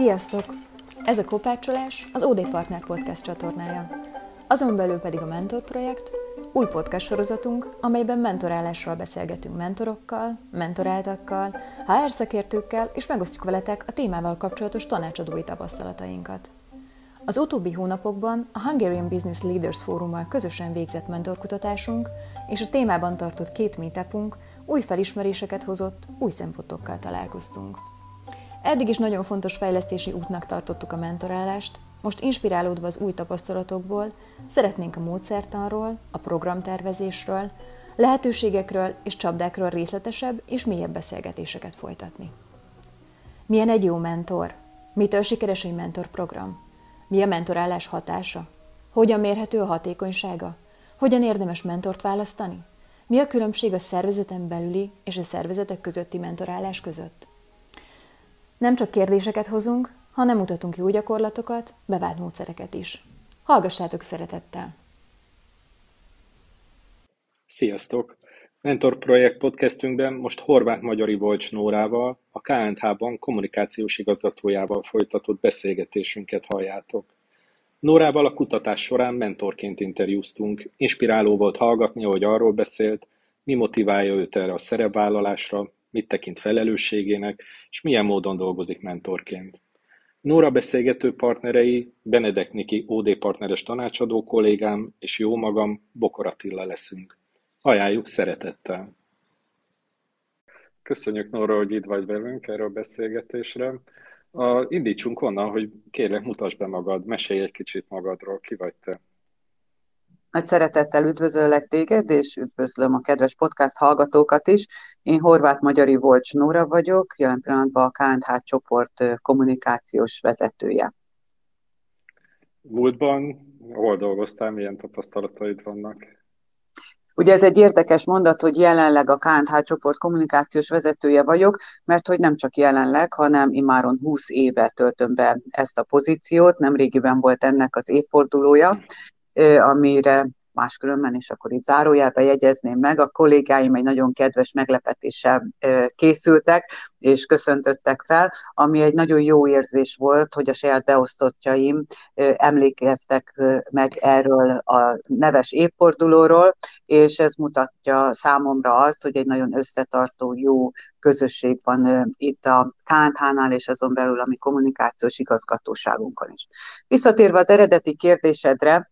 Sziasztok! Ez a Kopácsolás, az OD Partner podcast csatornája. Azon belül pedig a Mentor Projekt, új podcast sorozatunk, amelyben mentorálásról beszélgetünk mentorokkal, mentoráltakkal, HR szakértőkkel, és megosztjuk veletek a témával kapcsolatos tanácsadói tapasztalatainkat. Az utóbbi hónapokban a Hungarian Business Leaders Forummal közösen végzett mentorkutatásunk és a témában tartott két meetupunk új felismeréseket hozott, új szempontokkal találkoztunk. Eddig is nagyon fontos fejlesztési útnak tartottuk a mentorálást, most inspirálódva az új tapasztalatokból szeretnénk a módszertanról, a programtervezésről, lehetőségekről és csapdákról részletesebb és mélyebb beszélgetéseket folytatni. Milyen egy jó mentor? Mitől sikeres egy mentorprogram? Mi a mentorálás hatása? Hogyan mérhető a hatékonysága? Hogyan érdemes mentort választani? Mi a különbség a szervezeten belüli és a szervezetek közötti mentorálás között? Nem csak kérdéseket hozunk, hanem mutatunk jó gyakorlatokat, bevált módszereket is. Hallgassátok szeretettel! Sziasztok! Mentor Projekt podcastünkben most Horváth Magyari Volcs Nórával, a K&H-ban kommunikációs igazgatójával folytatott beszélgetésünket halljátok. Nórával a kutatás során mentorként interjúztunk, inspiráló volt hallgatni, ahogy arról beszélt, mi motiválja őt erre a szerepvállalásra, mit tekint felelősségének, és milyen módon dolgozik mentorként. Nóra beszélgető partnerei Benedek Niki, OD partneres tanácsadó kollégám, és jó magam, Bokor Attila leszünk. Ajánljuk szeretettel! Köszönjük, Nóra, hogy itt vagy velünk erre a beszélgetésre. Indítsunk onnan, hogy kérlek, mutasd be magad, mesélj egy kicsit magadról, ki vagy te. Nagy szeretettel üdvözöllek téged, és üdvözlöm a kedves podcast hallgatókat is. Én Horváth Magyari Volcs Nóra vagyok, jelen pillanatban a K&H csoport kommunikációs vezetője. Múltban hol dolgoztál, milyen tapasztalataid vannak? Ugye ez egy érdekes mondat, hogy jelenleg a K&H csoport kommunikációs vezetője vagyok, mert hogy nem csak jelenleg, hanem immáron 20 éve töltöm be ezt a pozíciót, nemrégiben volt ennek az évfordulója, amire máskülönben, és akkor itt zárójelbe jegyezném meg, a kollégáim egy nagyon kedves meglepetéssel készültek, és köszöntöttek fel, ami egy nagyon jó érzés volt, hogy a saját beosztottjaim emlékeztek meg erről a neves évfordulóról, és ez mutatja számomra azt, hogy egy nagyon összetartó, jó közösség van itt a K&H-nál, és azon belül a mi kommunikációs igazgatóságunkon is. Visszatérve az eredeti kérdésedre,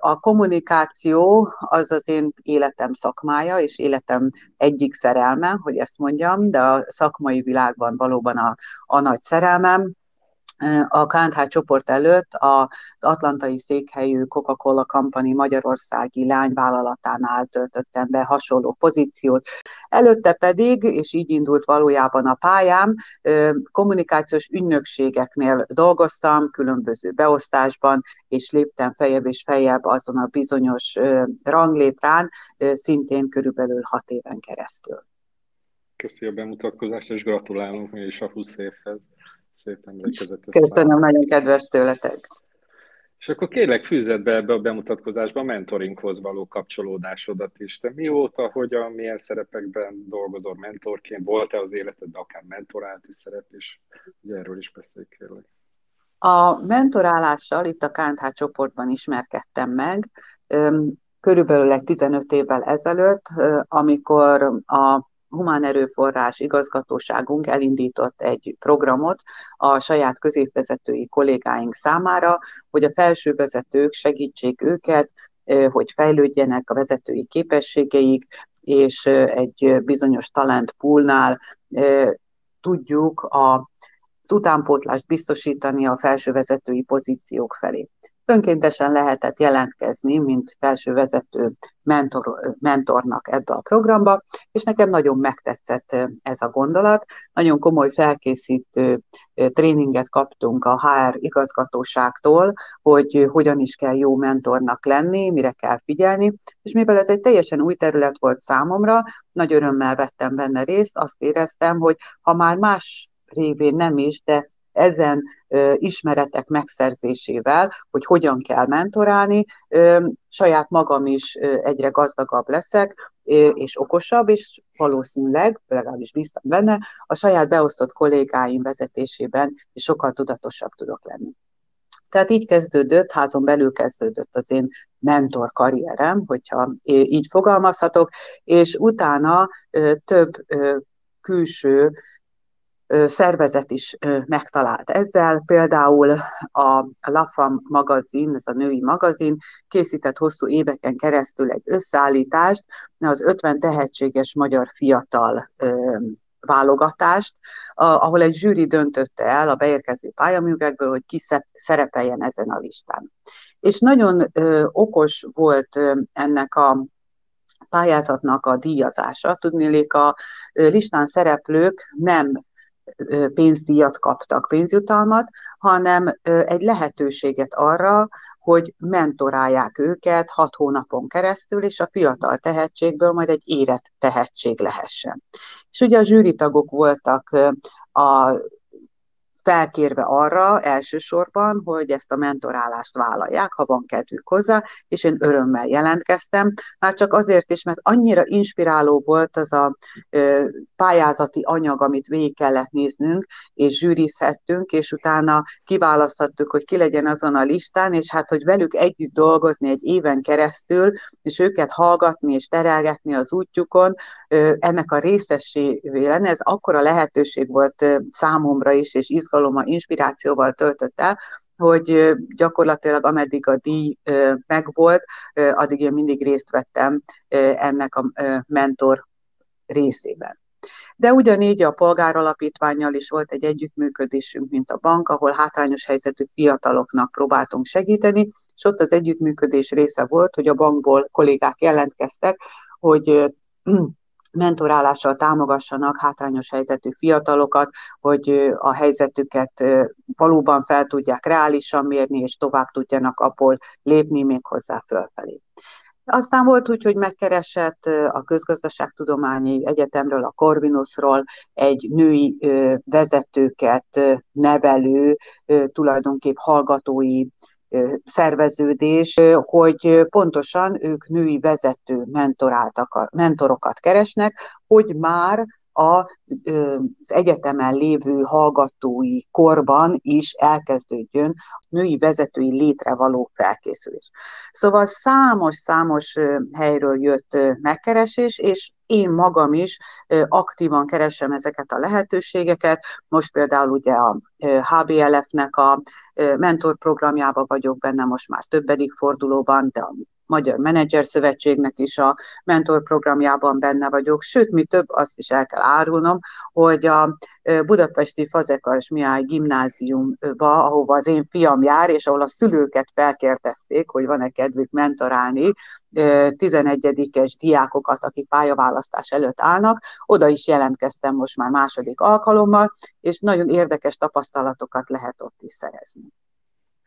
a kommunikáció az az én életem szakmája, és életem egyik szerelme, hogy ezt mondjam, de a szakmai világban valóban a nagy szerelmem. A K&H csoport előtt az atlantai székhelyű Coca-Cola Company magyarországi lányvállalatánál töltöttem be hasonló pozíciót. Előtte pedig, és így indult valójában a pályám, kommunikációs ügynökségeknél dolgoztam, különböző beosztásban, és léptem feljebb és feljebb azon a bizonyos ranglétrán, szintén körülbelül 6 éven keresztül. Köszi a bemutatkozást, és gratulálunk mi is a 20 évhez. Szép emlékezetes. Köszönöm, nagyon kedves tőletek. És akkor kérlek, fűzzed be ebbe a bemutatkozásba a mentoringhoz való kapcsolódásodat is. Te mióta, hogyan, milyen szerepekben dolgozol mentorként? Volt-e az életedben akár mentorálti szerep is? Erről is beszélj, kérlek. A mentorálással itt a K&H csoportban ismerkedtem meg, körülbelül egy 15 évvel ezelőtt, amikor a Humán Erőforrás Igazgatóságunk elindított egy programot a saját középvezetői kollégáink számára, hogy a felső vezetők segítsék őket, hogy fejlődjenek a vezetői képességeik, és egy bizonyos talentpoolnál tudjuk az utánpótlást biztosítani a felső vezetői pozíciók felé. Önkéntesen lehetett jelentkezni, mint felső vezető mentornak ebbe a programba, és nekem nagyon megtetszett ez a gondolat. Nagyon komoly felkészítő tréninget kaptunk a HR igazgatóságtól, hogy hogyan is kell jó mentornak lenni, mire kell figyelni, és mivel ez egy teljesen új terület volt számomra, nagy örömmel vettem benne részt, azt éreztem, hogy ha már más révén nem is, de ezen ismeretek megszerzésével, hogy hogyan kell mentorálni, saját magam is egyre gazdagabb leszek, és okosabb, és valószínűleg, legalábbis bíztam benne, a saját beosztott kollégáim vezetésében sokkal tudatosabb tudok lenni. Tehát így kezdődött, házon belül kezdődött az én mentor karrierem, hogyha így fogalmazhatok, és utána több külső szervezet is megtalált ezzel. Például a LAFAM magazin, ez a női magazin, készített hosszú éveken keresztül egy összeállítást, az 50 tehetséges magyar fiatal válogatást, ahol egy zsűri döntötte el a beérkező pályaművekből, hogy ki szerepeljen ezen a listán. És nagyon okos volt ennek a pályázatnak a díjazása. Tudnélik, a listán szereplők nem pénzdíjat kaptak, pénzjutalmat, hanem egy lehetőséget arra, hogy mentorálják őket 6 hónapon keresztül, és a fiatal tehetségből majd egy érett tehetség lehessen. És ugye a zsűritagok voltak felkérve arra elsősorban, hogy ezt a mentorálást vállalják, ha van kedvük hozzá, és én örömmel jelentkeztem, már csak azért is, mert annyira inspiráló volt az a pályázati anyag, amit végig kellett néznünk, és zsűrizhettünk, és utána kiválaszthattuk, hogy ki legyen azon a listán, és hát, hogy velük együtt dolgozni egy éven keresztül, és őket hallgatni és terelgetni az útjukon, ennek a részessévé lenne, ez akkora lehetőség volt számomra is, és izgalmas, inspirációval töltött el, hogy gyakorlatilag ameddig a díj megvolt, addig én mindig részt vettem ennek a mentor részében. De ugyanígy a polgáralapítvánnyal is volt egy együttműködésünk, mint a bank, ahol hátrányos helyzetű fiataloknak próbáltunk segíteni, és ott az együttműködés része volt, hogy a bankból kollégák jelentkeztek, hogy mentorálással támogassanak hátrányos helyzetű fiatalokat, hogy a helyzetüket valóban fel tudják reálisan mérni, és tovább tudjanak abból lépni még hozzá fölfelé. Aztán volt úgy, hogy megkeresett a Közgazdaságtudományi Egyetemről, a Corvinusról egy női vezetőket nevelő, tulajdonképp hallgatói szerveződés, hogy pontosan ők női vezető mentorokat keresnek, hogy már az egyetemen lévő hallgatói korban is elkezdődjön a női vezetői létre való felkészülés. Szóval számos helyről jött megkeresés, és én magam is aktívan keresem ezeket a lehetőségeket. Most például ugye a HBLF-nek a mentorprogramjában vagyok benne, most már többedik fordulóban, de a Magyar Menedzserszövetségnek is a mentorprogramjában benne vagyok, sőt, mi több, azt is el kell árulnom, hogy a Budapesti Fazekas Mihály Gimnáziumba, ahova az én fiam jár, és ahol a szülőket felkértezték, hogy van-e kedvük mentorálni 11-es diákokat, akik pályaválasztás előtt állnak, oda is jelentkeztem most már második alkalommal, és nagyon érdekes tapasztalatokat lehet ott is szerezni.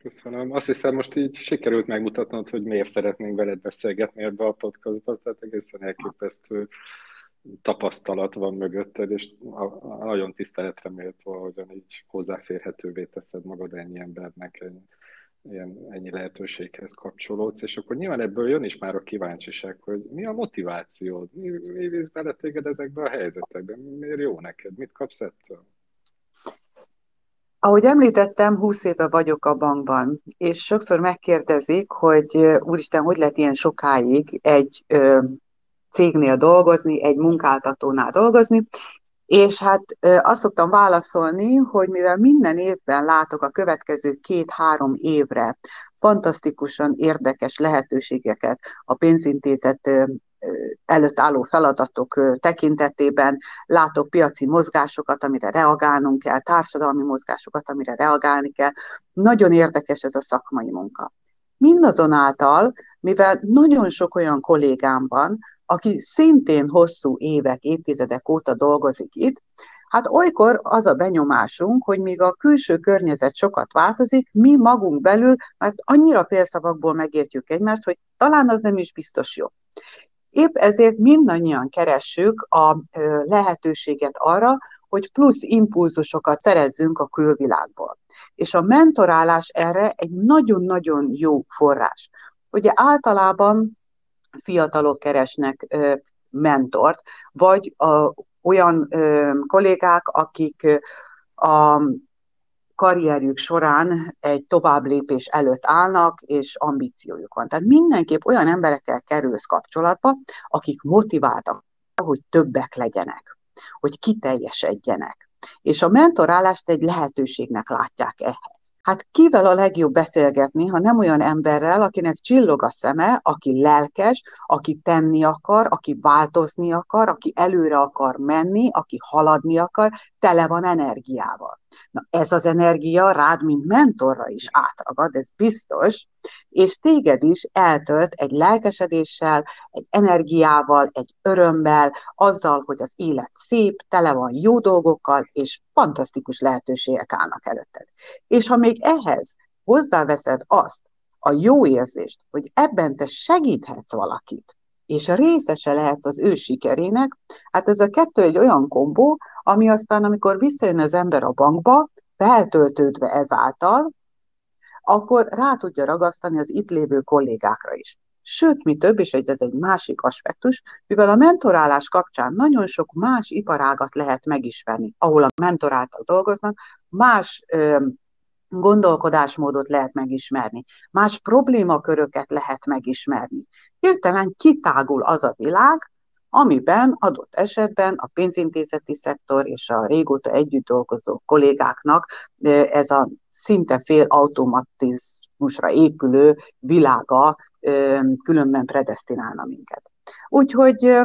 Köszönöm. Azt hiszem, most így sikerült megmutatnod, hogy miért szeretnénk veled beszélgetni ebbe a podcastba, tehát egészen elképesztő tapasztalat van mögötted, és nagyon tiszteletre méltó, ahogyan így hozzáférhetővé teszed magad ennyi embernek, ennyi lehetőséghez kapcsolódsz, és akkor nyilván ebből jön is már a kíváncsiság, hogy mi a motivációd, mi visz bele téged ezekbe a helyzetekbe, miért jó neked, mit kapsz ettől? Ahogy említettem, 20 éve vagyok a bankban, és sokszor megkérdezik, hogy úristen, hogy lehet ilyen sokáig egy cégnél dolgozni, egy munkáltatónál dolgozni, és hát azt szoktam válaszolni, hogy mivel minden évben látok a következő 2-3 évre fantasztikusan érdekes lehetőségeket a pénzintézet előtt álló feladatok tekintetében, látok piaci mozgásokat, amire reagálnunk kell, társadalmi mozgásokat, amire reagálni kell. Nagyon érdekes ez a szakmai munka. Mindazonáltal, mivel nagyon sok olyan kollégám van, aki szintén hosszú évek, évtizedek óta dolgozik itt, hát olykor az a benyomásunk, hogy míg a külső környezet sokat változik, mi magunk belül, mert annyira félszavakból megértjük egymást, hogy talán az nem is biztos jó. Épp ezért mindannyian keressük a lehetőséget arra, hogy plusz impulzusokat szerezzünk a külvilágból. És a mentorálás erre egy nagyon-nagyon jó forrás. Ugye általában fiatalok keresnek mentort, vagy olyan kollégák, akik a karrierjük során egy továbblépés előtt állnak, és ambíciójuk van. Tehát mindenképp olyan emberekkel kerülsz kapcsolatba, akik motiváltak, hogy többek legyenek, hogy kiteljesedjenek. És a mentorálást egy lehetőségnek látják ehhez. Hát kivel a legjobb beszélgetni, ha nem olyan emberrel, akinek csillog a szeme, aki lelkes, aki tenni akar, aki változni akar, aki előre akar menni, aki haladni akar, tele van energiával. Na ez az energia rád, mint mentorra is átragad, ez biztos, és téged is eltölt egy lelkesedéssel, egy energiával, egy örömmel, azzal, hogy az élet szép, tele van jó dolgokkal, és fantasztikus lehetőségek állnak előtted. És ha még ehhez hozzáveszed azt a jó érzést, hogy ebben te segíthetsz valakit, és részese lehetsz az ő sikerének, hát ez a kettő egy olyan kombó, ami aztán, amikor visszajön az ember a bankba, feltöltődve ezáltal, akkor rá tudja ragasztani az itt lévő kollégákra is. Sőt, mi több, és ez egy másik aspektus, mivel a mentorálás kapcsán nagyon sok más iparágat lehet megismerni, ahol a mentoráltak dolgoznak, más gondolkodásmódot lehet megismerni, más problémaköröket lehet megismerni. Hirtelen kitágul az a világ, amiben adott esetben a pénzintézeti szektor és a régóta együtt dolgozó kollégáknak ez a szinte fél automatizmusra épülő világa különben predesztinálna minket. Úgyhogy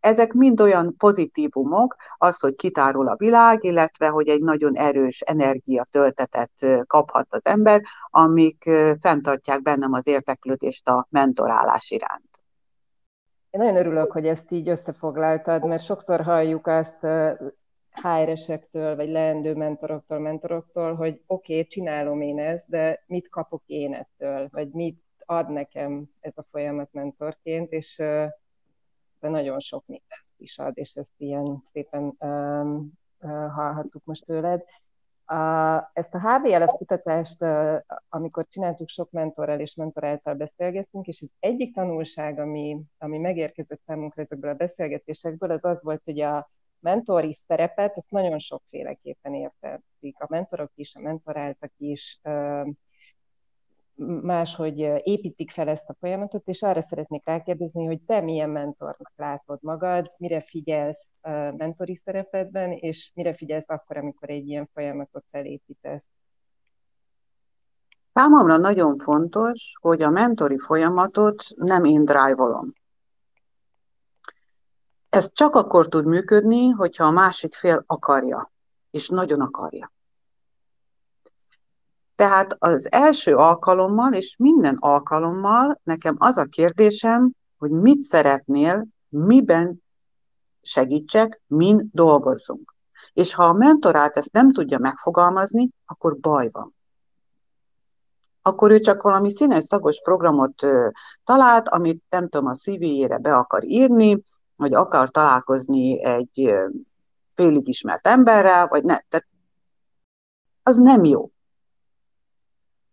ezek mind olyan pozitívumok, az, hogy kitárul a világ, illetve hogy egy nagyon erős energiatöltetet kaphat az ember, amik fenntartják bennem az érdeklődést a mentorálás iránt. Én nagyon örülök, hogy ezt így összefoglaltad, mert sokszor halljuk azt HR-esektől, vagy leendő mentoroktól, hogy oké, csinálom én ezt, de mit kapok én ettől, vagy mit ad nekem ez a folyamat mentorként, és de nagyon sok mindent is ad, és ezt ilyen szépen hallhattuk most tőled. Ezt a HBLF kutatást, amikor csináltuk, sok mentorral és mentoráltal beszélgettünk, és az egyik tanulság, ami megérkezett számunkra ezekből a beszélgetésekből, az volt, hogy a mentori szerepet azt nagyon sokféleképpen értették. A mentorok is, a mentoráltak is, máshogy építik fel ezt a folyamatot, és arra szeretnék rákérdezni, hogy te milyen mentornak látod magad, mire figyelsz mentori szerepedben, és mire figyelsz akkor, amikor egy ilyen folyamatot felépítesz? Számomra nagyon fontos, hogy a mentori folyamatot nem én drive-olom. Ez csak akkor tud működni, hogyha a másik fél akarja, és nagyon akarja. Tehát az első alkalommal és minden alkalommal nekem az a kérdésem, hogy mit szeretnél, miben segítsek, min dolgozzunk. És ha a mentorát ezt nem tudja megfogalmazni, akkor baj van. Akkor ő csak valami színes szagos programot talált, amit nem tudom, a CV-jére be akar írni, vagy akar találkozni egy félig ismert emberrel, vagy ne. Tehát az nem jó.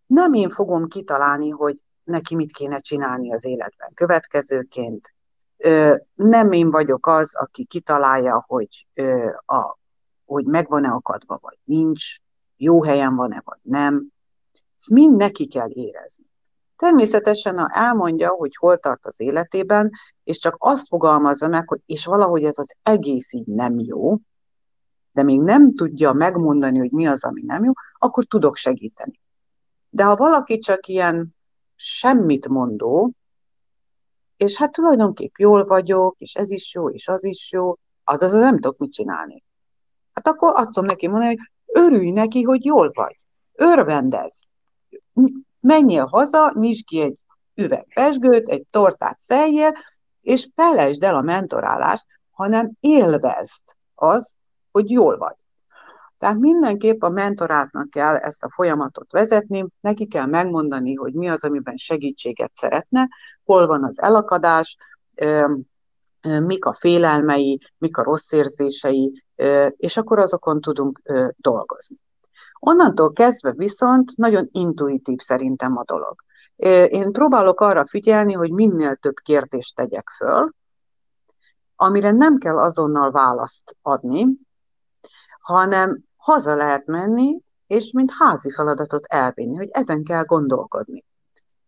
Nem én fogom kitalálni, hogy neki mit kéne csinálni az életben következőként. Nem én vagyok az, aki kitalálja, hogy meg van-e akadva, vagy nincs, jó helyen van-e, vagy nem. Ezt mind neki kell érezni. Természetesen, ha elmondja, hogy hol tart az életében, és csak azt fogalmazza meg, hogy és valahogy ez az egész így nem jó, de még nem tudja megmondani, hogy mi az, ami nem jó, akkor tudok segíteni. De ha valaki csak ilyen semmit mondó, és hát tulajdonképp jól vagyok, és ez is jó, és az is jó, azzal nem tudok mit csinálni. Hát akkor azt tudom neki mondani, hogy örülj neki, hogy jól vagy. Örvendezz. Menjél haza, nyisd ki egy üveg pezsgőt, egy tortát szeljél, és felejtsd el a mentorálást, hanem élvezd az, hogy jól vagy. Tehát mindenképp a mentorátnak kell ezt a folyamatot vezetni, neki kell megmondani, hogy mi az, amiben segítséget szeretne, hol van az elakadás, mik a félelmei, mik a rossz érzései, és akkor azokon tudunk dolgozni. Onnantól kezdve viszont nagyon intuitív szerintem a dolog. Én próbálok arra figyelni, hogy minél több kérdést tegyek föl, amire nem kell azonnal választ adni, hanem haza lehet menni, és mint házi feladatot elvinni, hogy ezen kell gondolkodni.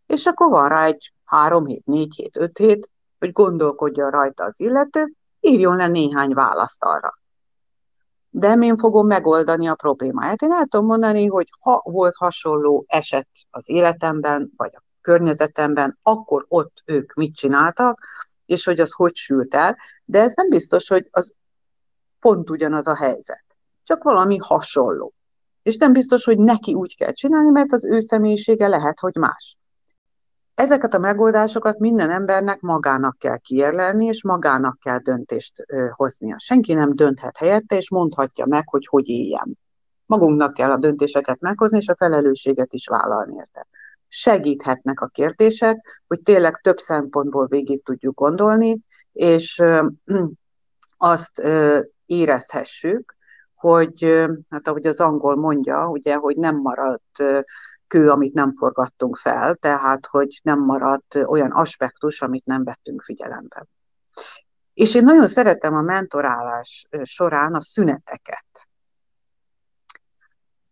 És akkor van rá egy 3 hét, 4 hét, 5 hét, hogy gondolkodjon rajta az illető, írjon le néhány választ arra. De én fogom megoldani a problémáját. Én el tudom mondani, hogy ha volt hasonló eset az életemben, vagy a környezetemben, akkor ott ők mit csináltak, és hogy az hogy sült el, de ez nem biztos, hogy az pont ugyanaz a helyzet. Csak valami hasonló. És nem biztos, hogy neki úgy kell csinálni, mert az ő személyisége lehet, hogy más. Ezeket a megoldásokat minden embernek magának kell kiérlelni, és magának kell döntést hoznia. Senki nem dönthet helyette, és mondhatja meg, hogy hogy éljen. Magunknak kell a döntéseket meghozni, és a felelősséget is vállalni érte. Segíthetnek a kérdések, hogy tényleg több szempontból végig tudjuk gondolni, és azt érezhessük, hogy, hát ahogy az angol mondja, ugye, hogy nem maradt kő, amit nem forgattunk fel, tehát, hogy nem maradt olyan aspektus, amit nem vettünk figyelembe. És én nagyon szeretem a mentorálás során a szüneteket.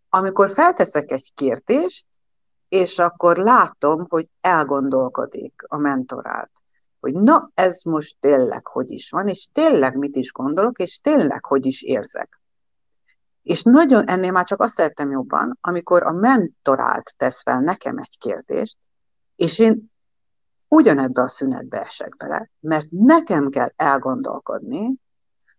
Amikor felteszek egy kérdést, és akkor látom, hogy elgondolkodik a mentorált, hogy na, ez most tényleg hogy is van, és tényleg mit is gondolok, és tényleg hogy is érzek. És nagyon ennél már csak azt szerettem jobban, amikor a mentorált tesz fel nekem egy kérdést, és én ugyanebbe a szünetbe esek bele, mert nekem kell elgondolkodni,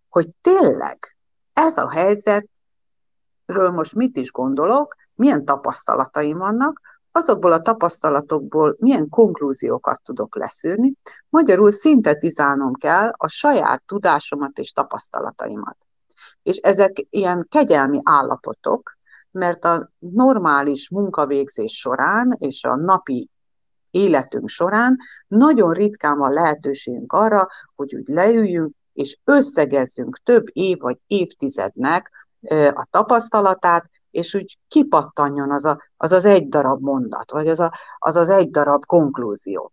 hogy tényleg ez a helyzetről most mit is gondolok, milyen tapasztalataim vannak, azokból a tapasztalatokból milyen konklúziókat tudok leszűrni. Magyarul szintetizálnom kell a saját tudásomat és tapasztalataimat. És ezek ilyen kegyelmi állapotok, mert a normális munkavégzés során és a napi életünk során nagyon ritkán van lehetőségünk arra, hogy úgy leüljünk és összegezzünk több év vagy évtizednek a tapasztalatát, és úgy kipattanjon az egy darab mondat, vagy az egy darab konklúzió.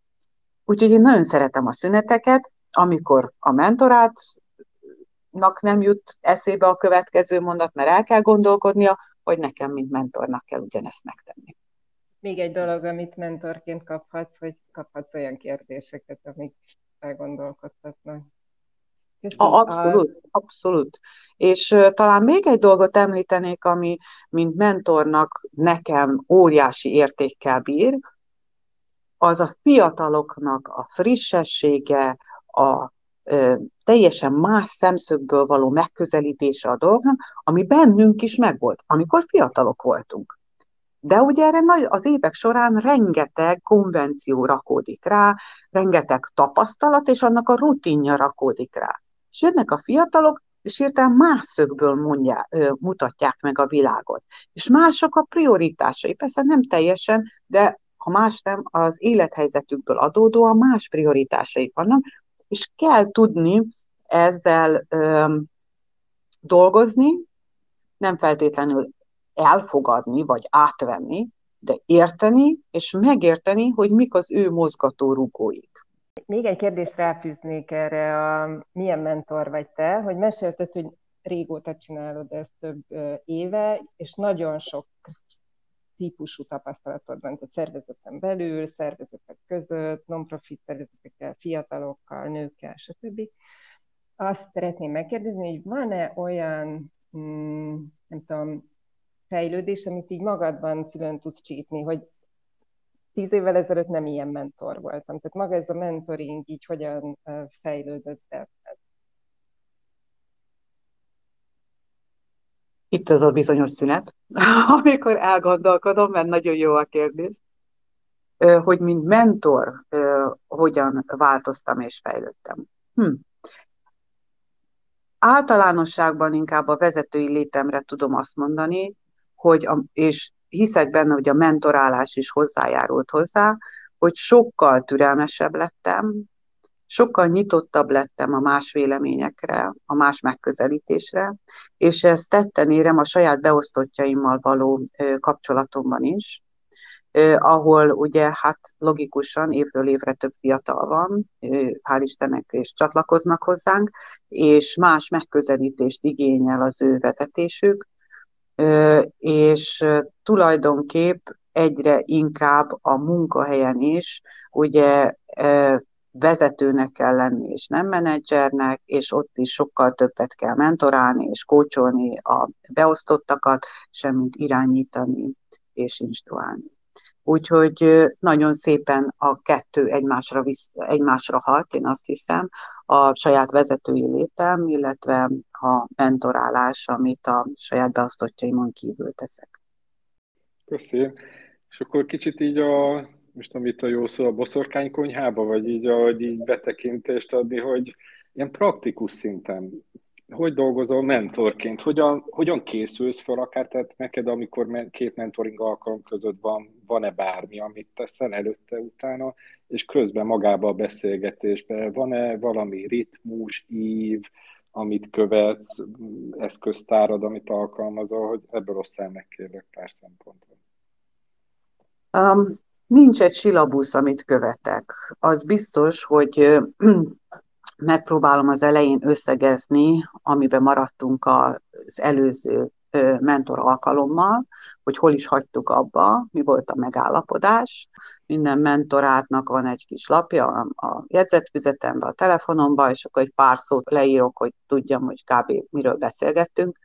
Úgyhogy én nagyon szeretem a szüneteket, amikor a mentorátnak nem jut eszébe a következő mondat, mert el kell gondolkodnia, hogy nekem, mint mentornak kell ugyanezt megtenni. Még egy dolog, amit mentorként kaphatsz, hogy kaphatsz olyan kérdéseket, amik elgondolkodtatnak. Abszolút, abszolút. És talán még egy dolgot említenék, ami mint mentornak nekem óriási értékkel bír, az a fiataloknak a frissessége, a teljesen más szemszögből való megközelítése a dolgnak, ami bennünk is megvolt, amikor fiatalok voltunk. De ugye erre az évek során rengeteg konvenció rakódik rá, rengeteg tapasztalat, és annak a rutinja rakódik rá. És jönnek a fiatalok, és hirtelen más szögből mutatják meg a világot. És mások a prioritásai, persze nem teljesen, de ha más nem, az élethelyzetükből adódóan más prioritásaik vannak, és kell tudni ezzel dolgozni, nem feltétlenül elfogadni, vagy átvenni, de érteni, és megérteni, hogy mik az ő mozgatórugóik. Még egy kérdést ráfűznék erre, milyen mentor vagy te, hogy mesélted, hogy régóta csinálod ezt, több éve, és nagyon sok típusú tapasztalatod van, tehát szervezeten belül, szervezetek között, non-profit szervezetekkel, fiatalokkal, nőkkel, stb. Azt szeretném megkérdezni, hogy van-e olyan, nem tudom, fejlődés, amit így magadban külön tudsz csípni, hogy 10 évvel ezelőtt nem ilyen mentor voltam. Tehát maga ez a mentoring így hogyan fejlődött el? Itt az a bizonyos szünet, amikor elgondolkodom, mert nagyon jó a kérdés, hogy mint mentor hogyan változtam és fejlődtem. Általánosságban inkább a vezetői létemre tudom azt mondani, és hiszek benne, hogy a mentorálás is hozzájárult hozzá, hogy sokkal türelmesebb lettem, sokkal nyitottabb lettem a más véleményekre, a más megközelítésre, és ezt tetten érem a saját beosztottjaimmal való kapcsolatomban is. ahol ugye hát logikusan évről évre több fiatal van, hál' Istennek, és csatlakoznak hozzánk, és más megközelítést igényel az ő vezetésük, és tulajdonképp egyre inkább a munkahelyen is ugye vezetőnek kell lenni, és nem menedzsernek, és ott is sokkal többet kell mentorálni, és kócsolni a beosztottakat, semmint irányítani és instruálni. Úgyhogy nagyon szépen a kettő egymásra hat, én azt hiszem, a saját vezetői létem, illetve a mentorálás, amit a saját beosztottjaimon kívül teszek. Köszönöm. És akkor kicsit így a, most amit a jó szó, a boszorkánykonyhába, vagy így, ahogy így betekintést adni, hogy ilyen praktikus szinten, hogy dolgozol mentorként? Hogyan készülsz fel akár? Tehát neked, amikor két mentoring alkalom között van-e bármi, amit teszel előtte, utána, és közben magába a beszélgetésben van-e valami ritmus, ív, amit követsz, eszköztárad, amit alkalmazol, hogy ebből osszál meg, kérlek, pár szempontból. Nincs egy silabusz, amit követek. Az biztos, hogy megpróbálom az elején összegezni, amiben maradtunk az előző mentor alkalommal, hogy hol is hagytuk abba, mi volt a megállapodás. Minden mentorátnak van egy kis lapja a jegyzetfüzetemben, a telefonomban, és akkor egy pár szót leírok, hogy tudjam, hogy kb. Miről beszélgettünk,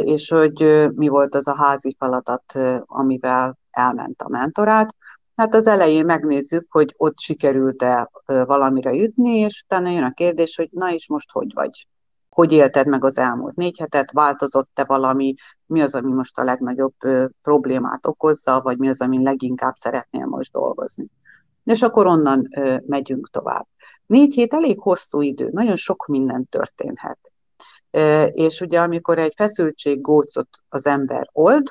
és hogy mi volt az a házi feladat, amivel elment a mentorát. Hát az elején megnézzük, hogy ott sikerült-e valamire jutni, és utána jön a kérdés, hogy na és most hogy vagy? Hogy élted meg az elmúlt 4 hetet? Változott-e valami? Mi az, ami most a legnagyobb problémát okozza, vagy mi az, amin leginkább szeretnél most dolgozni? És akkor onnan megyünk tovább. 4 hét elég hosszú idő, nagyon sok minden történhet. És ugye amikor egy feszültséggócot az ember old,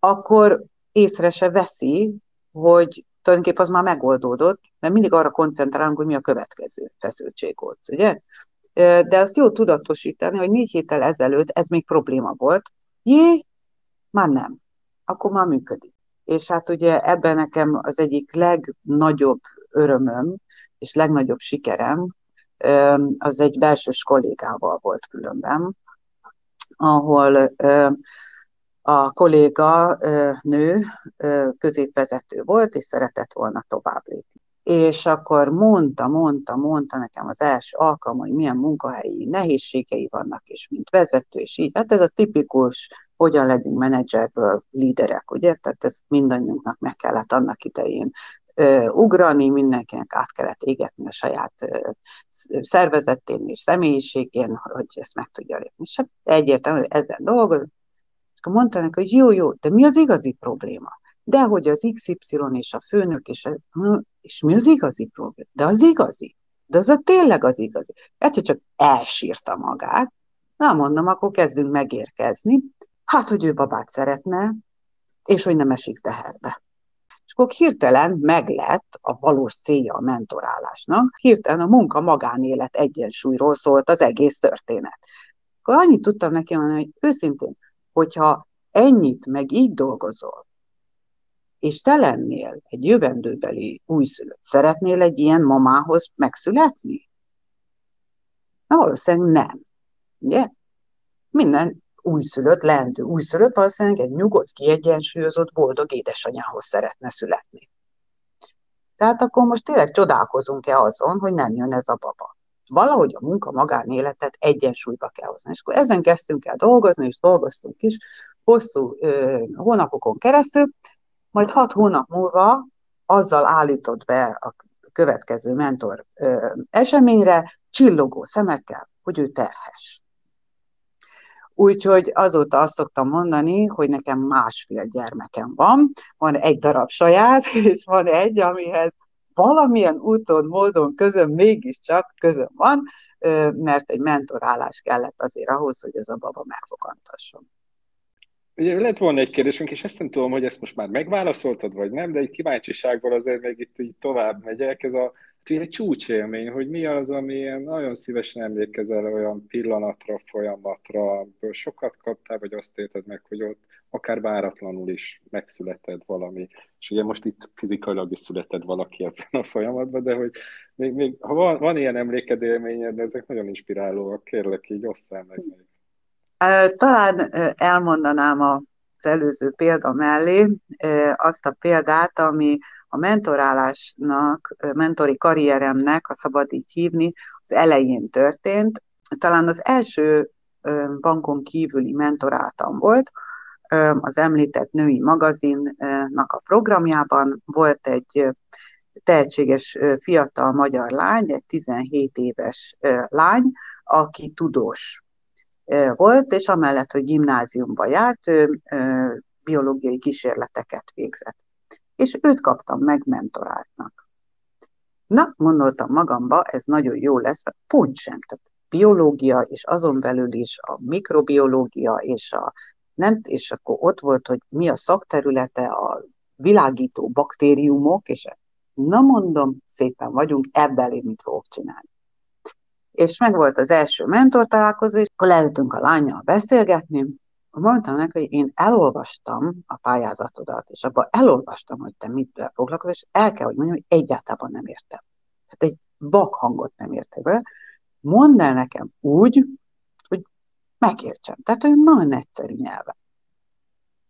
akkor észre se veszi, hogy tulajdonképpen az már megoldódott, mert mindig arra koncentrálunk, hogy mi a következő feszültségolc, ugye? De azt jó tudatosítani, hogy 4 héttel ezelőtt ez még probléma volt, jé, már nem, akkor már működik. És hát ugye ebben nekem az egyik legnagyobb örömöm és legnagyobb sikerem, az egy belsős kollégával volt különben, ahol a kolléga nő középvezető volt, és szeretett volna tovább lépni. És akkor mondta nekem az első alkalom, hogy milyen munkahelyi nehézségei vannak, és mint vezető, és így. Hát ez a tipikus, hogyan legyünk menedzserből líderek, ugye? Tehát ez mindannyiunknak meg kellett annak idején ugrani, mindenkinek át kellett égetni a saját szervezetén és személyiségén, hogy ezt meg tudja lépni. És hát egyértelmű, ezzel dolgozunk. Akkor mondta neki, hogy jó, de mi az igazi probléma? De hogy az XY és a főnök, és mi az igazi probléma? De az igazi. De az a tényleg az igazi. Egyszer csak elsírta magát. Na, mondom, akkor kezdünk megérkezni. Hát, hogy ő babát szeretne, és hogy nem esik teherbe. És akkor hirtelen meglett a valós célja a mentorálásnak. Hirtelen a munka-magánélet egyensúlyról szólt az egész történet. Akkor annyit tudtam neki mondani, hogy őszintén, hogyha ennyit meg így dolgozol, és te lennél egy jövendőbeli újszülött, szeretnél egy ilyen mamához megszületni? Na valószínűleg nem. Ugye? Minden újszülött, leendő újszülött valószínűleg egy nyugodt, kiegyensúlyozott, boldog édesanyához szeretne születni. Tehát akkor most tényleg csodálkozunk-e azon, hogy nem jön ez a baba? Valahogy a munka-magánéletet egyensúlyba kell hozni. És akkor ezen kezdtünk el dolgozni, és dolgoztunk is hosszú hónapokon keresztül, majd 6 hónap múlva azzal állított be a következő mentor eseményre, csillogó szemekkel, hogy ő terhes. Úgyhogy azóta azt szoktam mondani, hogy nekem 2,5 gyermekem van, van 1 darab saját, és van 1, amihez valamilyen úton, módon közön mégiscsak közön van, mert egy mentorálás kellett azért ahhoz, hogy ez a baba megfogantasson. Ugye lett volna egy kérdésünk, és ezt nem tudom, hogy ezt most már megválaszoltad, vagy nem, de egy kíváncsiságból azért még itt így tovább megyek. Ez a ilyen csúcsélmény, hogy mi az, ami ilyen nagyon szívesen emlékezel olyan pillanatra, folyamatra, sokat kaptál, vagy azt élted meg, hogy ott akár váratlanul is megszületed valami. És ugye most itt fizikailag is születed valaki ebben a folyamatban, de hogy még ha van ilyen emlékedélményed, de ezek nagyon inspirálóak, kérlek így osszál meg még. Talán elmondanám az előző példa mellé azt a példát, ami a mentorálásnak, mentori karrieremnek, ha szabad így hívni, az elején történt. Talán az első bankon kívüli mentoráltam volt, az említett női magazinnak a programjában volt egy tehetséges fiatal magyar lány, egy 17 éves lány, aki tudós volt, és amellett, hogy gimnáziumba járt, ő biológiai kísérleteket végzett. És őt kaptam meg mentoráltnak. Na, gondoltam magamba, ez nagyon jó lesz, mert pont sem. Tehát biológia, és azon belül is a mikrobiológia, és akkor ott volt, hogy mi a szakterülete, a világító baktériumok, és na mondom, szépen vagyunk, ebben én mit fogok csinálni. És megvolt az első mentortalálkozó, és akkor leültünk a lányjal beszélgetni. Mondtam neki, hogy én elolvastam a pályázatodat, és abban elolvastam, hogy te mitől foglalkozol, és el kell, hogy mondjam, hogy egyáltalán nem értem. Tehát egy vak hangot nem értek vele. Mondd el nekem úgy, hogy megértsem. Tehát olyan nagyon egyszerű nyelven.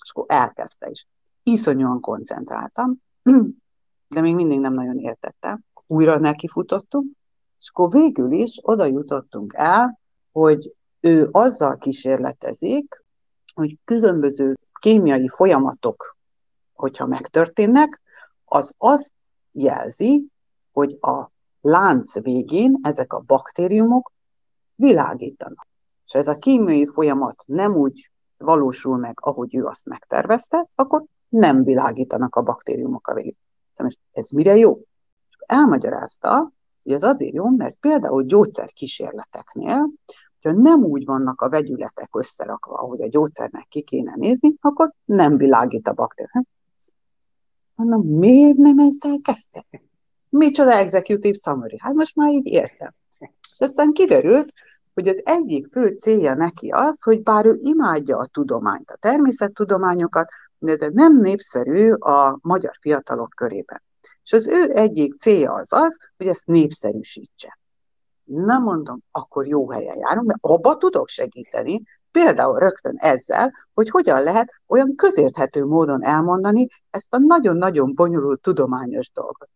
És akkor elkezdte is. Iszonyúan koncentráltam, de még mindig nem nagyon értettem. Újra nekifutottunk, és akkor végül is oda jutottunk el, hogy ő azzal kísérletezik, hogy különböző kémiai folyamatok, hogyha megtörténnek, az azt jelzi, hogy a lánc végén ezek a baktériumok világítanak. És ha ez a kémiai folyamat nem úgy valósul meg, ahogy ő azt megtervezte, akkor nem világítanak a baktériumok a végén. És ez mire jó? Elmagyarázta, hogy ez azért jó, mert például gyógyszerkísérleteknél, ha nem úgy vannak a vegyületek összerakva, ahogy a gyógyszernek ki kéne nézni, akkor nem világít a baktérium. Mondom, miért nem ezzel kezdtek? Micsoda executive summary? Hát most már így értem. És aztán kiderült, hogy az egyik fő célja neki az, hogy bár ő imádja a tudományt, a természettudományokat, de ez nem népszerű a magyar fiatalok körében. És az ő egyik célja az, hogy ezt népszerűsítse. Na mondom, akkor jó helyen járunk, mert abba tudok segíteni, például rögtön ezzel, hogy hogyan lehet olyan közérthető módon elmondani ezt a nagyon-nagyon bonyolult tudományos dolgot.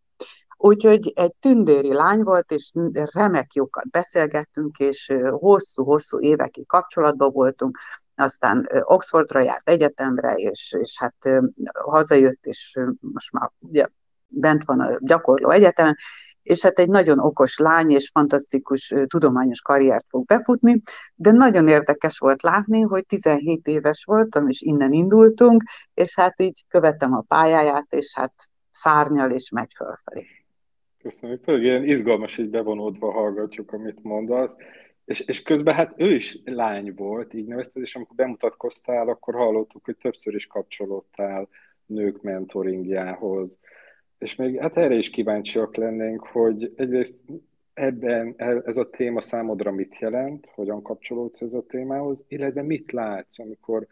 Úgyhogy egy tündéri lány volt, és remek jókat beszélgettünk, és hosszú-hosszú évekig kapcsolatban voltunk, aztán Oxfordra járt egyetemre, és hát hazajött, és most már ugye bent van a gyakorló egyetemen, és hát egy nagyon okos lány, és fantasztikus tudományos karriert fog befutni, de nagyon érdekes volt látni, hogy 17 éves voltam, és innen indultunk, és hát így követtem a pályáját, és hát szárnyal, és megy fölfelé. Köszönjük, tényleg ilyen izgalmas, így bevonódva hallgatjuk, amit mondasz, és közben hát ő is lány volt, így nevezted, és amikor bemutatkoztál, akkor hallottuk, hogy többször is kapcsolódtál nők mentoringjához. És még hát erre is kíváncsiak lennénk, hogy egyrészt ebben ez a téma számodra mit jelent, hogyan kapcsolódsz ez a témához, illetve mit látsz, amikor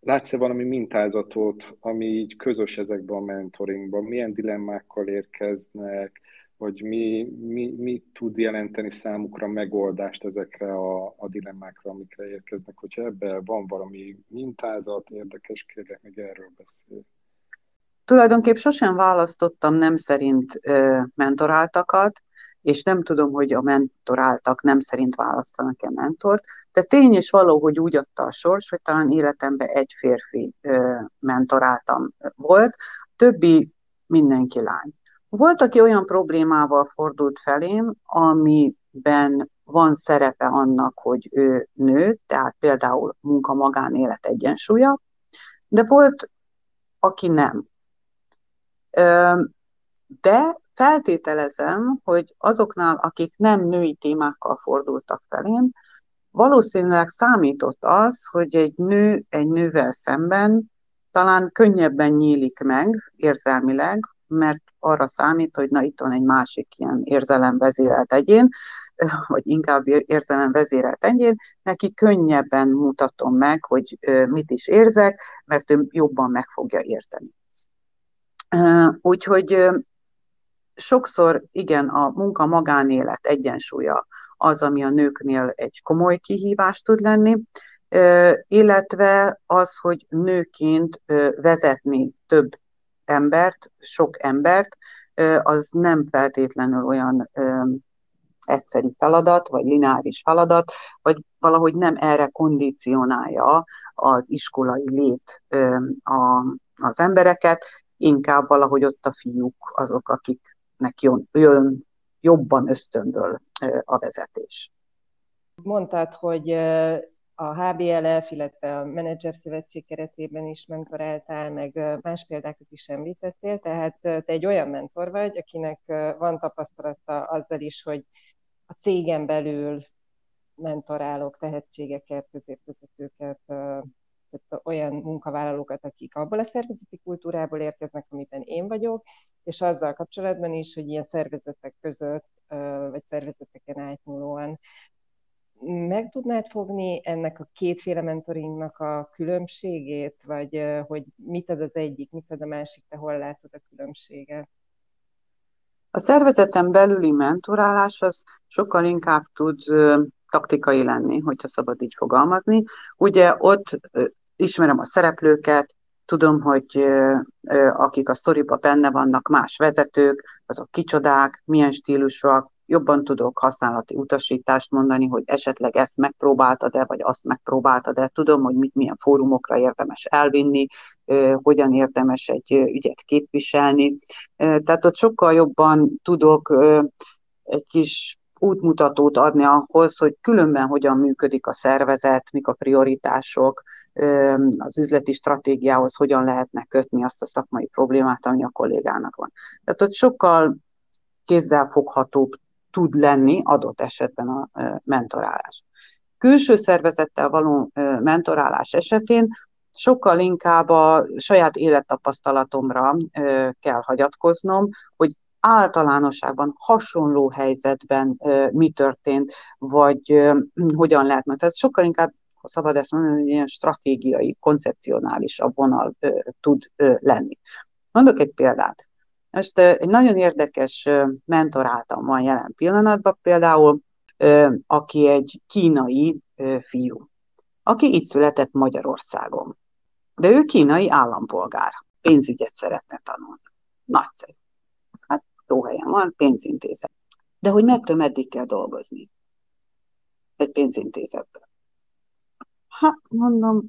látsz-e valami mintázatot, ami így közös ezekben a mentoringban, milyen dilemmákkal érkeznek, vagy mi tud jelenteni számukra megoldást ezekre a dilemmákra, amikre érkeznek, hogyha ebben van valami mintázat, érdekes, kérlek még erről beszélni. Tulajdonképp sosem választottam nem szerint mentoráltakat, és nem tudom, hogy a mentoráltak nem szerint választanak-e mentort, de tény és való, hogy úgy adta a sors, hogy talán életemben egy férfi mentoráltam volt, többi mindenki lány. Volt, aki olyan problémával fordult felém, amiben van szerepe annak, hogy ő nő, tehát például munka-magánélet egyensúlya, de volt, aki nem. De feltételezem, hogy azoknál, akik nem női témákkal fordultak felém, valószínűleg számított az, hogy egy nő egy nővel szemben talán könnyebben nyílik meg érzelmileg, mert arra számít, hogy na itt van egy másik ilyen érzelemvezérelt egyén, vagy inkább érzelemvezérelt egyén, neki könnyebben mutatom meg, hogy mit is érzek, mert ő jobban meg fogja érteni. Úgyhogy sokszor igen, a munka-magánélet egyensúlya az, ami a nőknél egy komoly kihívás tud lenni, illetve az, hogy nőként vezetni több embert, sok embert, az nem feltétlenül olyan egyszerű feladat, vagy lineáris feladat, vagy valahogy nem erre kondicionálja az iskolai lét az embereket, inkább valahogy ott a fiúk azok, akiknek jön jobban ösztönből a vezetés. Mondtad, hogy a HBLF, illetve a Menedzserszövetség keretében is mentoráltál, meg más példákat is említettél, tehát te egy olyan mentor vagy, akinek van tapasztalata azzal is, hogy a cégen belül mentorálok tehetségeket, középvezetőket, olyan munkavállalókat, akik abból a szervezeti kultúrából érkeznek, amiben én vagyok, és azzal kapcsolatban is, hogy ilyen szervezetek között, vagy szervezeteken átnyúlóan. Meg tudnád fogni ennek a kétféle mentoringnak a különbségét, vagy hogy mit ad az egyik, mit ad a másik, te hol látod a különbséget? A szervezeten belüli mentorálás az sokkal inkább tud taktikai lenni, hogyha szabad így fogalmazni. Ugye ott ismerem a szereplőket, tudom, hogy akik a sztoriba benne vannak, más vezetők, azok kicsodák, milyen stílusúak, jobban tudok használati utasítást mondani, hogy esetleg ezt megpróbáltad-e, vagy azt megpróbáltad-e, tudom, hogy mit milyen fórumokra érdemes elvinni, hogyan érdemes egy ügyet képviselni. Tehát ott sokkal jobban tudok egy kis útmutatót adni ahhoz, hogy különben hogyan működik a szervezet, mik a prioritások, az üzleti stratégiához hogyan lehetne kötni azt a szakmai problémát, ami a kollégának van. Tehát ott sokkal kézzelfoghatóbb tud lenni adott esetben a mentorálás. Külső szervezettel való mentorálás esetén sokkal inkább a saját élettapasztalatomra kell hagyatkoznom, hogy általánosságban hasonló helyzetben mi történt, vagy hogyan lehet meg. Tehát sokkal inkább, ha szabad ezt mondani, hogy ilyen stratégiai, koncepcionális a vonal tud lenni. Mondok egy példát. Most egy nagyon érdekes mentoráltam van jelen pillanatban például, aki egy kínai fiú, aki itt született Magyarországon. De ő kínai állampolgár, pénzügyet szeretne tanulni. Nagyszerű. Hát jó helyen van, pénzintézet. De hogy mettől meddig kell dolgozni egy pénzintézetben? Hát mondom,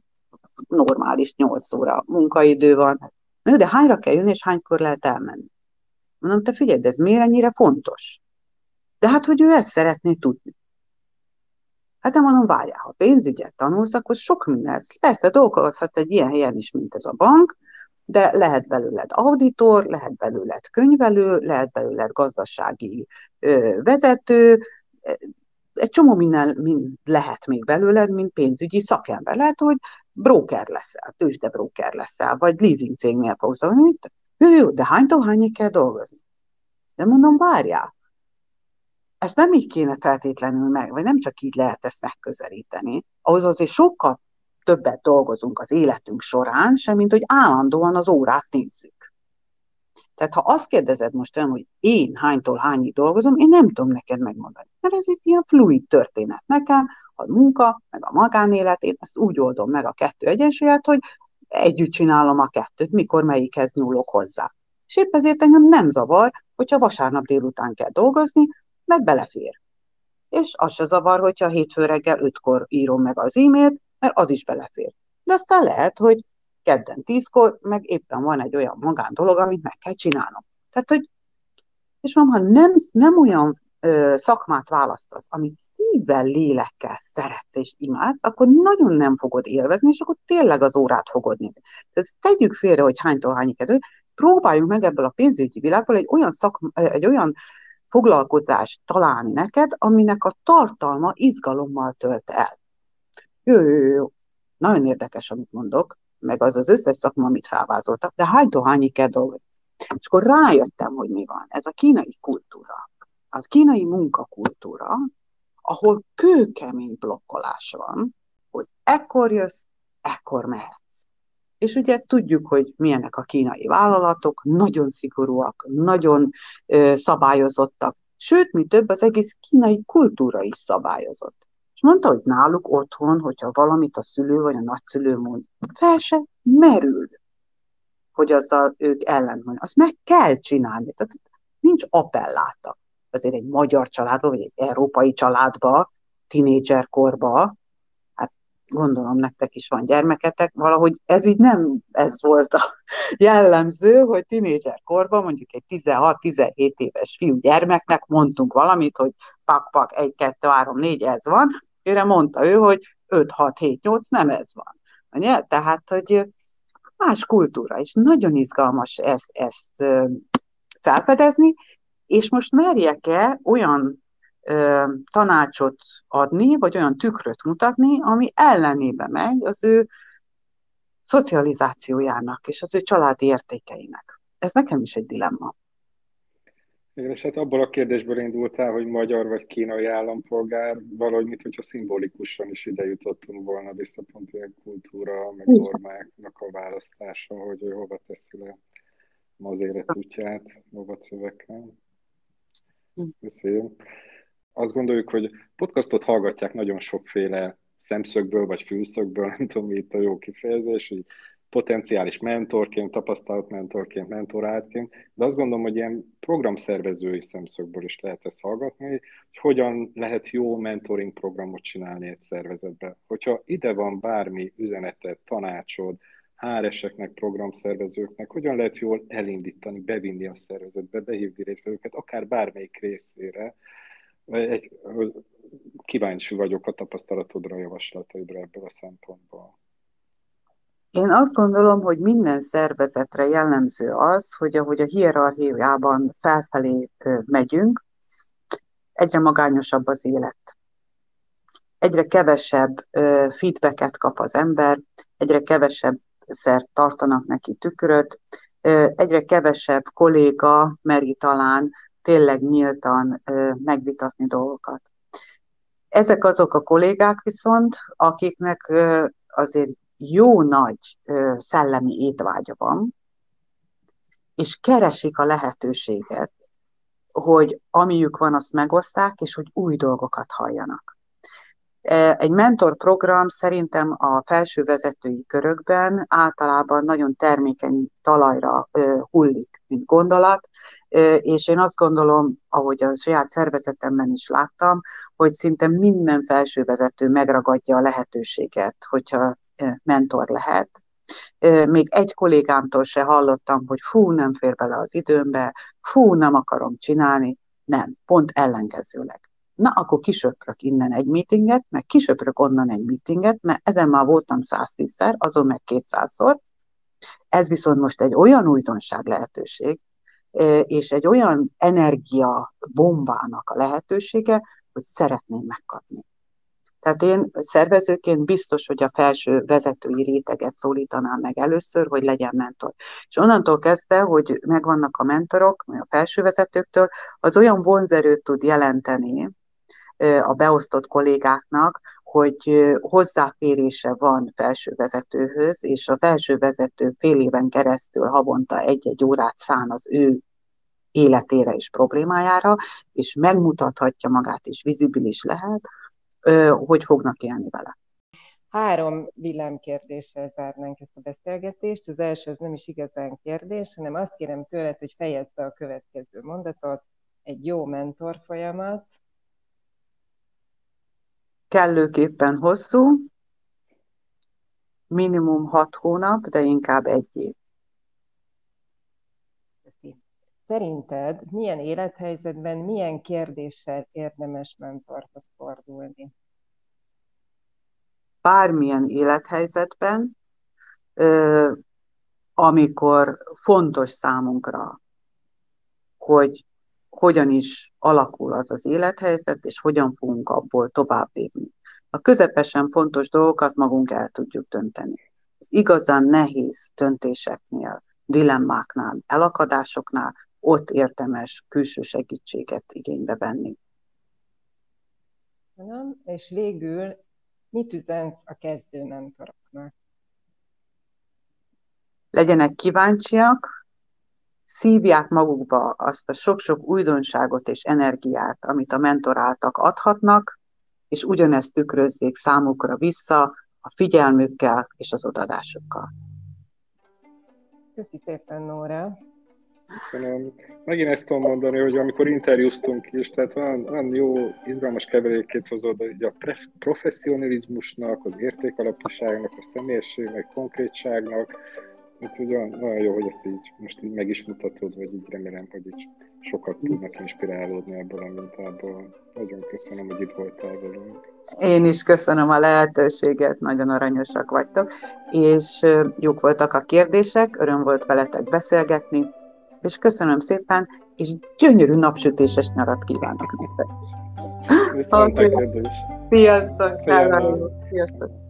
normális 8 óra munkaidő van. Na jó, de hányra kell jönni, és hánykor lehet elmenni? Mondom, te figyelj, de ez miért ennyire fontos? De hát, hogy ő ezt szeretné tudni. Hát nem mondom, várjál, ha pénzügyet tanulsz, akkor sok minden. Persze dolgozhat egy ilyen helyen is, mint ez a bank, de lehet belőled auditor, lehet belőled könyvelő, lehet belőled gazdasági vezető, egy csomó minden lehet még belőled, mint pénzügyi szakember. Lehet, hogy broker leszel, tőzsdebroker leszel, vagy leasing cégnél fogsz dolgozni. Jó, de hánytól hányig kell dolgozni? De mondom, várjál, ezt nem így kéne feltétlenül meg, vagy nem csak így lehet ezt megközelíteni. Ahhoz azért sokkal többet dolgozunk az életünk során, semmint, hogy állandóan az órát nézzük. Tehát ha azt kérdezed most olyan, hogy én hánytól hányig dolgozom, én nem tudom neked megmondani. Mert ez egy ilyen fluid történet nekem, a munka, meg a magánélet, én ezt úgy oldom meg a kettő egyensúlyát, hogy együtt csinálom a kettőt, mikor melyikhez nyúlok hozzá. És épp ezért engem nem zavar, hogyha vasárnap délután kell dolgozni, mert belefér. És az se zavar, hogyha hétfő reggel 5-kor írom meg az e-mailt, mert az is belefér. De aztán lehet, hogy kedden 10-kor, meg éppen van egy olyan magán dolog, amit meg kell csinálnom. Tehát, hogy, és mondom, ha nem olyan szakmát választasz, amit szívvel, lélekkel szeretsz és imádsz, akkor nagyon nem fogod élvezni, és akkor tényleg az órát fogod nézni. Tehát tegyük félre, hogy hánytól hányig kell. Próbáljunk meg ebből a pénzügyi világból egy olyan foglalkozást találni neked, aminek a tartalma izgalommal tölt el. Jó. Nagyon érdekes, amit mondok, meg az összes szakma, amit felvázoltak, de hánytól hányig kell dolgozni? És akkor rájöttem, hogy mi van. Ez a kínai kultúra, a kínai munkakultúra, ahol kőkemény blokkolás van, hogy ekkor jössz, ekkor mehetsz. És ugye tudjuk, hogy milyenek a kínai vállalatok, nagyon szigorúak, nagyon szabályozottak, sőt, mi több, az egész kínai kultúra is szabályozott. És mondta, hogy náluk otthon, hogyha valamit a szülő vagy a nagyszülő mond, fel se merül, hogy azzal ők ellent mondja. Azt meg kell csinálni. Tehát nincs appelláta. Azért egy magyar családban, vagy egy európai családban, tínédzserkorban, hát gondolom nektek is van gyermeketek, valahogy ez így nem ez volt a jellemző, hogy tínédzserkorban mondjuk egy 16-17 éves fiú gyermeknek mondtunk valamit, hogy pak-pak, 1, 2, 3, 4, ez van, őre mondta ő, hogy 5, 6, 7, 8, nem ez van. Ugye? Tehát, hogy más kultúra, és nagyon izgalmas ezt felfedezni, és most merjek-e olyan tanácsot adni, vagy olyan tükröt mutatni, ami ellenébe megy az ő szocializációjának, és az ő családi értékeinek. Ez nekem is egy dilemma. És hát abból a kérdésből indultál, hogy magyar vagy kínai állampolgár, valahogy mint hogyha szimbolikusan is ide jutottunk volna vissza pont ilyen kultúra, meg normáknak a választása, hogy ő hova teszi le az életútját, hova szövekkel. Köszönöm. Azt gondoljuk, hogy podcastot hallgatják nagyon sokféle szemszögből, vagy fülszögből, nem tudom, mi itt a jó kifejezés, hogy potenciális mentorként, tapasztalt mentorként, mentoráltként, de azt gondolom, hogy ilyen programszervezői szemszögből is lehet ezt hallgatni, hogy hogyan lehet jó mentoring programot csinálni egy szervezetben. Hogyha ide van bármi üzeneted, tanácsod, HR-eseknek, programszervezőknek, hogyan lehet jól elindítani, bevinni a szervezetbe, behívni részbe őket, akár bármelyik részére. Kíváncsi vagyok a tapasztalatodra, a javaslataidra ebből a szempontból. Én azt gondolom, hogy minden szervezetre jellemző az, hogy ahogy a hierarchiában felfelé megyünk, egyre magányosabb az élet. Egyre kevesebb feedbacket kap az ember, egyre kevesebb szert tartanak neki tükröt, egyre kevesebb kolléga meri talán tényleg nyíltan megvitatni dolgokat. Ezek azok a kollégák viszont, akiknek azért jó nagy szellemi étvágya van, és keresik a lehetőséget, hogy amiük van, azt megoszták, és hogy új dolgokat halljanak. Egy mentorprogram szerintem a felső vezetői körökben általában nagyon termékeny talajra hullik, mint gondolat, és én azt gondolom, ahogy a saját szervezetemben is láttam, hogy szinte minden felső vezető megragadja a lehetőséget, hogyha mentor lehet. Még egy kollégámtól se hallottam, hogy fú, nem fér bele az időmbe, fú, nem akarom csinálni. Nem, pont ellenkezőleg. Na, akkor kisöprök innen egy meetinget, meg kisöprök onnan egy meetinget, mert ezen már voltam 110-szer, azon meg 200-szor. Ez viszont most egy olyan újdonság lehetőség, és egy olyan energia bombának a lehetősége, hogy szeretném megkapni. Tehát én szervezőként biztos, hogy a felső vezetői réteget szólítanám meg először, hogy legyen mentor. És onnantól kezdve, hogy megvannak a mentorok, vagy a felső vezetőktől, az olyan vonzerőt tud jelenteni a beosztott kollégáknak, hogy hozzáférése van felső vezetőhöz, és a felső vezető fél éven keresztül havonta 1-1 órát szán az ő életére és problémájára, és megmutathatja magát, és vizibilis lehet, hogy fognak élni vele. 3 villámkérdéssel zárnánk ezt a beszélgetést. Az első az nem is igazán kérdés, hanem azt kérem tőled, hogy fejezd be a következő mondatot. Egy jó mentor folyamat. Kellőképpen hosszú, minimum 6 hónap, de inkább 1 év. Szerinted milyen élethelyzetben, milyen kérdéssel érdemes mentorhoz fordulni? Bármilyen élethelyzetben, amikor fontos számunkra, hogy hogyan is alakul az az élethelyzet, és hogyan fogunk abból tovább lépni. A közepesen fontos dolgokat magunk el tudjuk dönteni. Az igazán nehéz döntéseknél dilemmáknál, elakadásoknál, ott érdemes külső segítséget igénybe venni. És végül, mit üzensz a kezdő mentoroknak? Legyenek kíváncsiak, szívják magukba azt a sok-sok újdonságot és energiát, amit a mentoráltak adhatnak, és ugyanezt tükrözzék számukra vissza a figyelmükkel és az odadásukkal. Köszi szépen, Nóra! Köszönöm. Megint ezt tudom mondani, hogy amikor interjúztunk is, tehát van jó, izgalmas keverékét hozod a professzionalizmusnak, az értékalapiságnak, a személyességnek, konkrétságnak. Hát ugyan, nagyon jó, hogy ezt így most így meg is mutatod, vagy így remélem, hogy így sokat tudnak inspirálódni ebből a mintából. Nagyon köszönöm, hogy itt voltál velünk. Én is köszönöm a lehetőséget, nagyon aranyosak vagytok, és jók voltak a kérdések, öröm volt veletek beszélgetni, és köszönöm szépen, és gyönyörű napsütéses nyarat kívánok nektek! Viszont a kérdés! Sziasztok! Sziasztok!